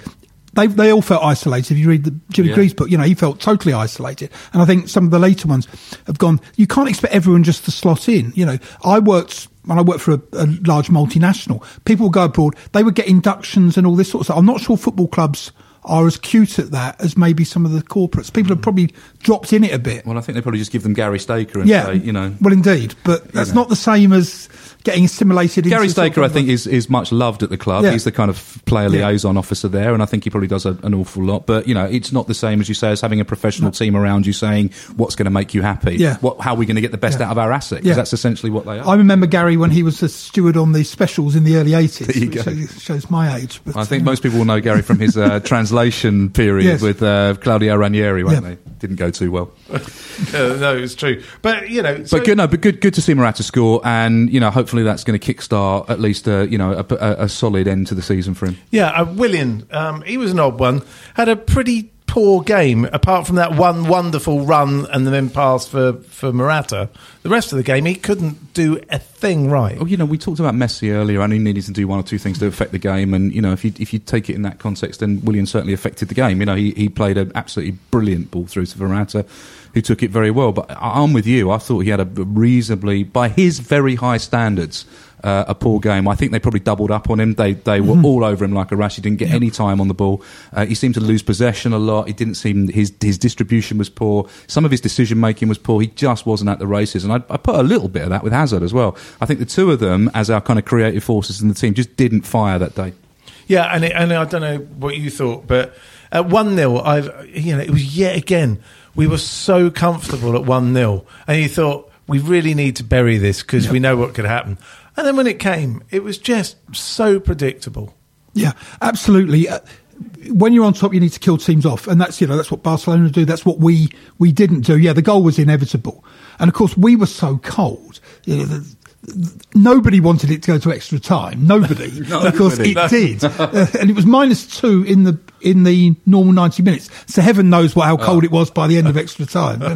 They all felt isolated. If you read the Jimmy Greaves book, you know, he felt totally isolated. And I think some of the later ones have gone, you can't expect everyone just to slot in. You know, when I worked for a large multinational, people would go abroad, they would get inductions and all this sort of stuff. I'm not sure football clubs are as cute at that as maybe some of the corporates. People have probably dropped in it a bit. Well, I think they probably just give them Gary Staker and say, you know... Well, indeed, but that's not the same as getting assimilated into... Gary Staker, I think, is much loved at the club. Yeah. He's the kind of player liaison officer there, and I think he probably does an awful lot. But, you know, it's not the same, as you say, as having a professional team around you saying, what's going to make you happy? Yeah. How are we going to get the best out of our asset? Because that's essentially what they are. I remember Gary when he was a steward on the specials in the early 80s. There you go. Which shows my age. But, I think most people will know Gary from his translation period with Claudio Ranieri, won't they? Didn't go too well. No, it's true. But, you know... But good to see Morata score, and, you know, hopefully that's going to kickstart at least, a solid end to the season for him. Yeah, Willian, he was an odd one, had a pretty poor game, apart from that one wonderful run and then pass for Morata. The rest of the game, he couldn't do a thing right. Well, you know, we talked about Messi earlier, and he needed to do one or two things to affect the game, and, you know, if you take it in that context, then Willian certainly affected the game. You know, he played an absolutely brilliant ball through to Morata, who took it very well. But I'm with you, I thought he had a reasonably, by his very high standards, a poor game. I think they probably doubled up on him. They were all over him like a rash. He didn't get any time on the ball. He seemed to lose possession a lot. He didn't seem... His distribution was poor. Some of his decision-making was poor. He just wasn't at the races. And I put a little bit of that with Hazard as well. I think the two of them, as our kind of creative forces in the team, just didn't fire that day. Yeah, and I don't know what you thought, but at 1-0, it was yet again, we were so comfortable at 1-0. And you thought, we really need to bury this because we know what could happen. And then when it came, it was just so predictable. Yeah, absolutely. When you're on top, you need to kill teams off. And that's, you know, that's what Barcelona do. That's what we didn't do. Yeah, the goal was inevitable. And, of course, we were so cold. You know, nobody wanted it to go to extra time. Nobody. Of course, it did. And it was -2 in the normal 90 minutes. So heaven knows how cold it was by the end of extra time. No,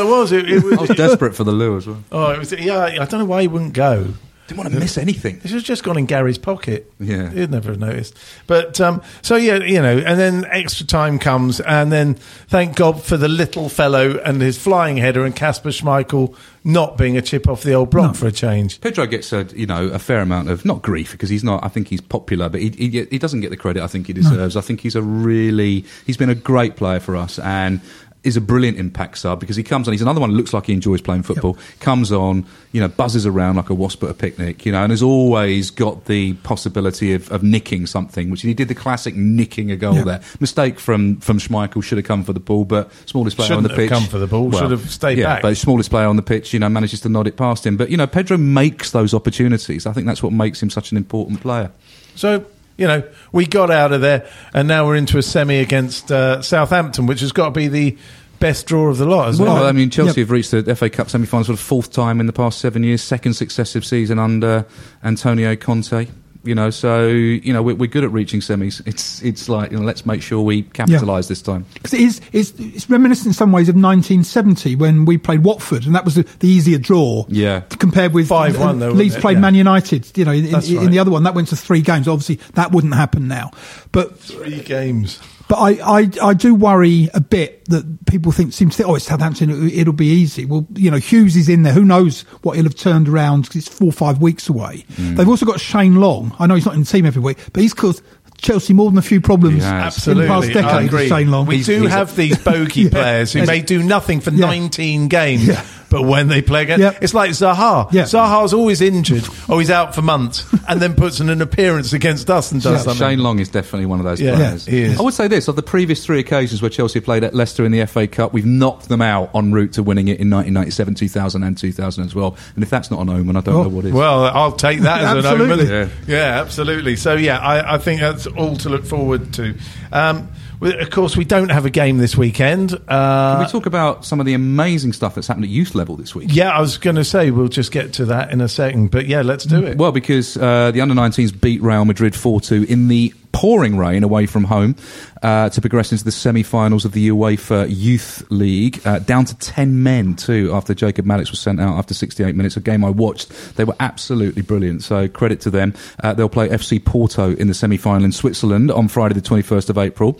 it was. I was desperate for the loo as well. Oh, it was, I don't know why he wouldn't go. Didn't want to miss anything. This has just gone in Gary's pocket. Yeah. He'd never have noticed. But, so yeah, you know, and then extra time comes, and then thank God for the little fellow and his flying header and Kasper Schmeichel not being a chip off the old block for a change. Pedro gets a, you know, a fair amount of, not grief, because he's not, I think he's popular, but he doesn't get the credit I think he deserves. No. I think he's a really, he's been a great player for us, and is a brilliant impact sub, because he comes on, he's another one who looks like he enjoys playing football, comes on, you know, buzzes around like a wasp at a picnic, you know, and has always got the possibility of nicking something, which he did the classic nicking a goal there. Mistake from Schmeichel, should have come for the ball, but smallest player on the pitch. Shouldn't have come for the ball, well, should have stayed back. But smallest player on the pitch, you know, manages to nod it past him. But, you know, Pedro makes those opportunities. I think that's what makes him such an important player. So, you know, we got out of there, and now we're into a semi against Southampton, which has got to be the best draw of the lot, hasn't it? Well, I mean, Chelsea have reached the FA Cup semi-finals for the fourth time in the past 7 years, second successive season under Antonio Conte. You know, so, you know, we're good at reaching semis. It's like, you know, let's make sure we capitalise this time. Because it's reminiscent in some ways of 1970 when we played Watford, and that was the easier draw. Yeah. Compared with 5-1 though. Leeds played Man United, you know, in the other one. That went to 3 games. Obviously, that wouldn't happen now. But 3 games. But I do worry a bit that people seem to think, oh, it's Southampton, it'll be easy. Well, you know, Hughes is in there. Who knows what he'll have turned around, because it's 4 or 5 weeks away. Mm. They've also got Shane Long. I know he's not in the team every week, but he's caused Chelsea more than a few problems in the past decade with Shane Long. We have these bogey players who may do nothing for 19 games. Yeah. But when they play again, it's like Zaha. Yeah. Zaha's always injured, or he's out for months, and then puts in an appearance against us and does something. Shane Long is definitely one of those players. Yeah, he is. I would say this, of the previous 3 occasions where Chelsea played at Leicester in the FA Cup, we've knocked them out en route to winning it in 1997, 2000 and 2012. And if that's not an omen, I don't know what is. Well, I'll take that as an omen. Yeah, absolutely. So, yeah, I think that's all to look forward to. Of course, we don't have a game this weekend. Can we talk about some of the amazing stuff that's happened at youth level this week? Yeah, I was going to say we'll just get to that in a second. But yeah, let's do it. Well, because the under-19s beat Real Madrid 4-2 in the pouring rain away from home to progress into the semi-finals of the UEFA Youth League. Down to 10 men, too, after Jacob Maddox was sent out after 68 minutes. A game I watched. They were absolutely brilliant, so credit to them. They'll play FC Porto in the semi-final in Switzerland on Friday the 21st of April.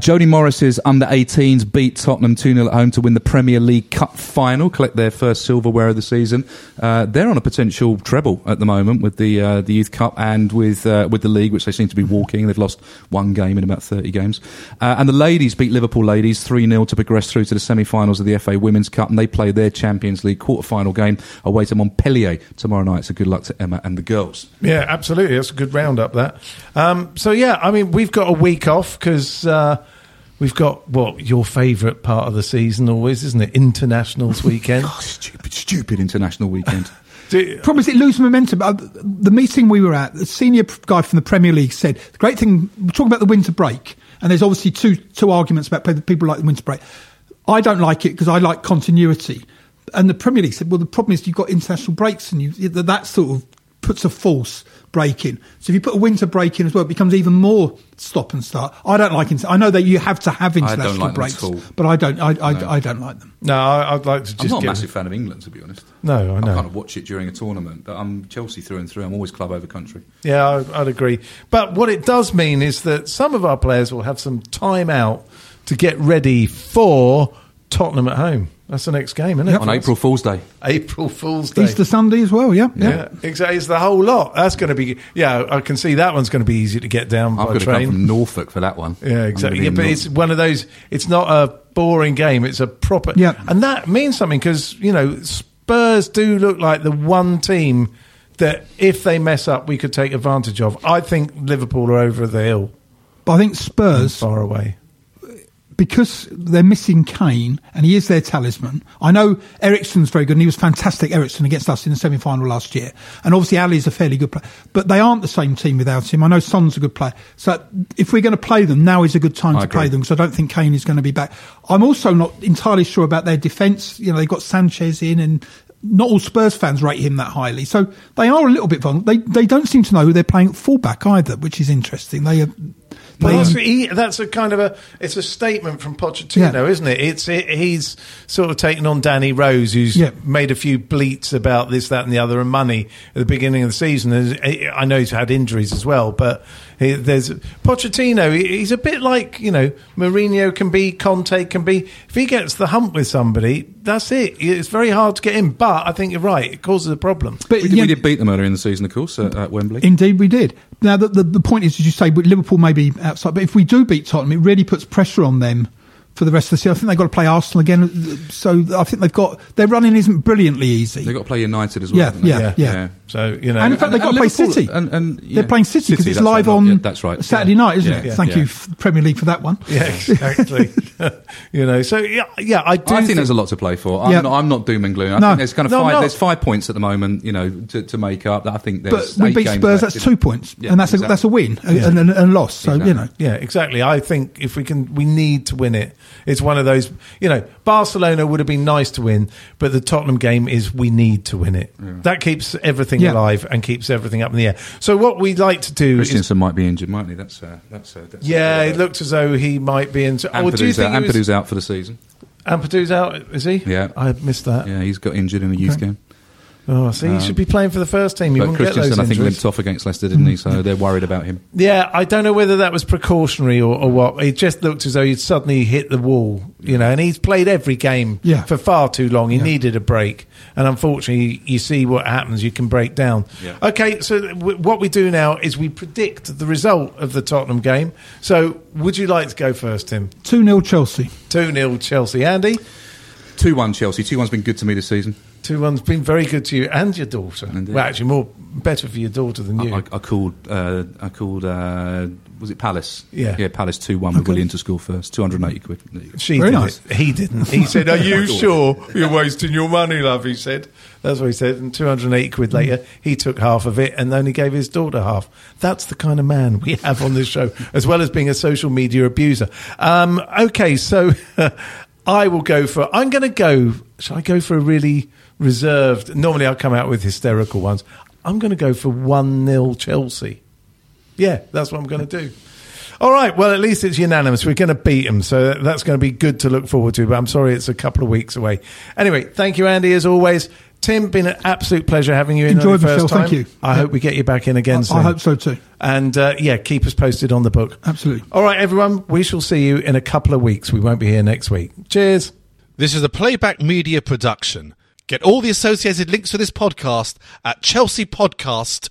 Jody Morris's under-18s beat Tottenham 2-0 at home to win the Premier League Cup final, collect their first silverware of the season. They're on a potential treble at the moment with the Youth Cup and with the league, which they seem to be walking. They've lost 1 game in about 30 games. And the ladies beat Liverpool ladies 3-0 to progress through to the semi-finals of the FA Women's Cup, and they play their Champions League quarter-final game away to Montpellier tomorrow night. So good luck to Emma and the girls. Yeah, absolutely. That's a good round-up, that. So, yeah, I mean, we've got a week off because... we've got, your favourite part of the season always, isn't it? Internationals weekend. Oh, stupid international weekend. Problem is, it loses momentum. The meeting we were at, the senior guy from the Premier League said, the great thing, we're talking about the winter break, and there's obviously two arguments about people like the winter break. I don't like it because I like continuity. And the Premier League said, well, the problem is you've got international breaks, and that sort of puts a false break in. So if you put a winter break in as well, it becomes even more stop and start. I don't like I know that you have to have international breaks, but I don't like them. No, I'd like to just... I'm not a massive fan of England, to be honest. No, I know. I kind of watch it during a tournament, but I'm Chelsea through and through. I'm always club over country. Yeah, I'd agree. But what it does mean is that some of our players will have some time out to get ready for Tottenham at home. That's the next game, isn't it? On April Fool's Day. Easter Sunday as well, yeah. Exactly. It's the whole lot. That's going to be... Yeah, I can see that one's going to be easy to get down by train. I've got to come from Norfolk for that one. Yeah, exactly. Yeah, but it's one of those... It's not a boring game. It's a proper... Yeah. And that means something because, you know, Spurs do look like the one team that if they mess up, we could take advantage of. I think Liverpool are over the hill. But I think Spurs... Far away. Because they're missing Kane, and he is their talisman. I know Eriksen's very good, and he was fantastic, Eriksen, against us in the semi-final last year. And obviously Ali's a fairly good player. But they aren't the same team without him. I know Son's a good player. So if we're going to play them, now is a good time to play them, because I don't think Kane is going to be back. I'm also not entirely sure about their defence. You know, they've got Sanchez in, and not all Spurs fans rate him that highly. So they are a little bit vulnerable. They don't seem to know who they're playing at fullback either, which is interesting. They are... Well, that's a kind of a, it's a statement from Pochettino, isn't it? He's sort of taken on Danny Rose, who's made a few bleats about this, that, and the other, and money at the beginning of the season. I know he's had injuries as well, but there's Pochettino. He's a bit like, you know, Mourinho can be, Conte can be. If he gets the hump with somebody, that's it. It's very hard to get in, but I think you're right. It causes a problem. But we did beat them earlier in the season, of course, at Wembley. Indeed, we did. Now, the point is, as you say, Liverpool may be outside, but if we do beat Tottenham, it really puts pressure on them for the rest of the season. I think they've got to play Arsenal again, so I think they've got... Their running isn't brilliantly easy. They've got to play United as well, haven't they? Yeah. So, you know... And in fact, they've got to play City. They're playing City because it's live on Saturday night, isn't it? Thank you, Premier League, for that one. Yeah, exactly. You know, so, yeah, I think there's a lot to play for. I'm not doom and gloom. I think there's kind of there's 5 points at the moment, you know, to make up. I think there's... But we beat Spurs, that's 2 points, and that's a win and a loss, so, you know. Yeah, exactly. I think if we need to win it. It's one of those, you know, Barcelona would have been nice to win, but the Tottenham game is we need to win it. Yeah. That keeps everything alive and keeps everything up in the air. So what we'd like to do Christensen might be injured, mightn't he? That's it looked as though he might be injured. Amperdou's out for the season. Amperdou's out, is he? Yeah. I missed that. Yeah, he's got injured in a youth game. Oh, so he should be playing for the first team. But Christensen, I think, limped off against Leicester, didn't he? So they're worried about him. Yeah, I don't know whether that was precautionary or what. It just looked as though he'd suddenly hit the wall, you know, and he's played every game for far too long. He needed a break. And unfortunately, you see what happens. You can break down. Yeah. Okay, so what we do now is we predict the result of the Tottenham game. So would you like to go first, Tim? 2-0 Chelsea. 2-0 Chelsea. Andy? 2-1 Chelsea. 2-1's been good to me this season. 2-1's been very good to you and your daughter. Indeed. Well, actually, better for your daughter than you. I called was it Palace? Yeah, Palace 2-1 with Willian to score first. £280. She did nice. He didn't. He said, "Are you sure you're wasting your money, love?" He said. That's what he said. And £280 later, he took half of it and only gave his daughter half. That's the kind of man we have on this show, as well as being a social media abuser. Okay, so I'm going to go. Shall I go for a really reserved? Normally, I come out with hysterical ones. I'm going to go for 1-0 Chelsea. Yeah, that's what I'm going to do. All right, well, at least it's unanimous. We're going to beat them, so that's going to be good to look forward to, but I'm sorry it's a couple of weeks away. Anyway, thank you, Andy, as always. Tim, been an absolute pleasure having you in the first time. Thank you. I hope we get you back in again soon. I hope so too. And, keep us posted on the book. Absolutely. All right, everyone, we shall see you in a couple of weeks. We won't be here next week. Cheers. This is a Playback Media production. Get all the associated links for this podcast at chelseapodcast.net.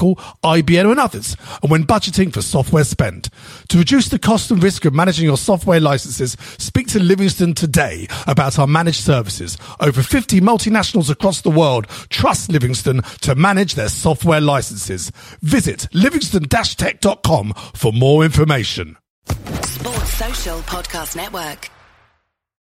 IBM and others, and when budgeting for software spend. To reduce the cost and risk of managing your software licenses, speak to Livingston today about our managed services. Over 50 multinationals across the world trust Livingston to manage their software licenses. Visit livingston-tech.com for more information. Sports Social Podcast Network.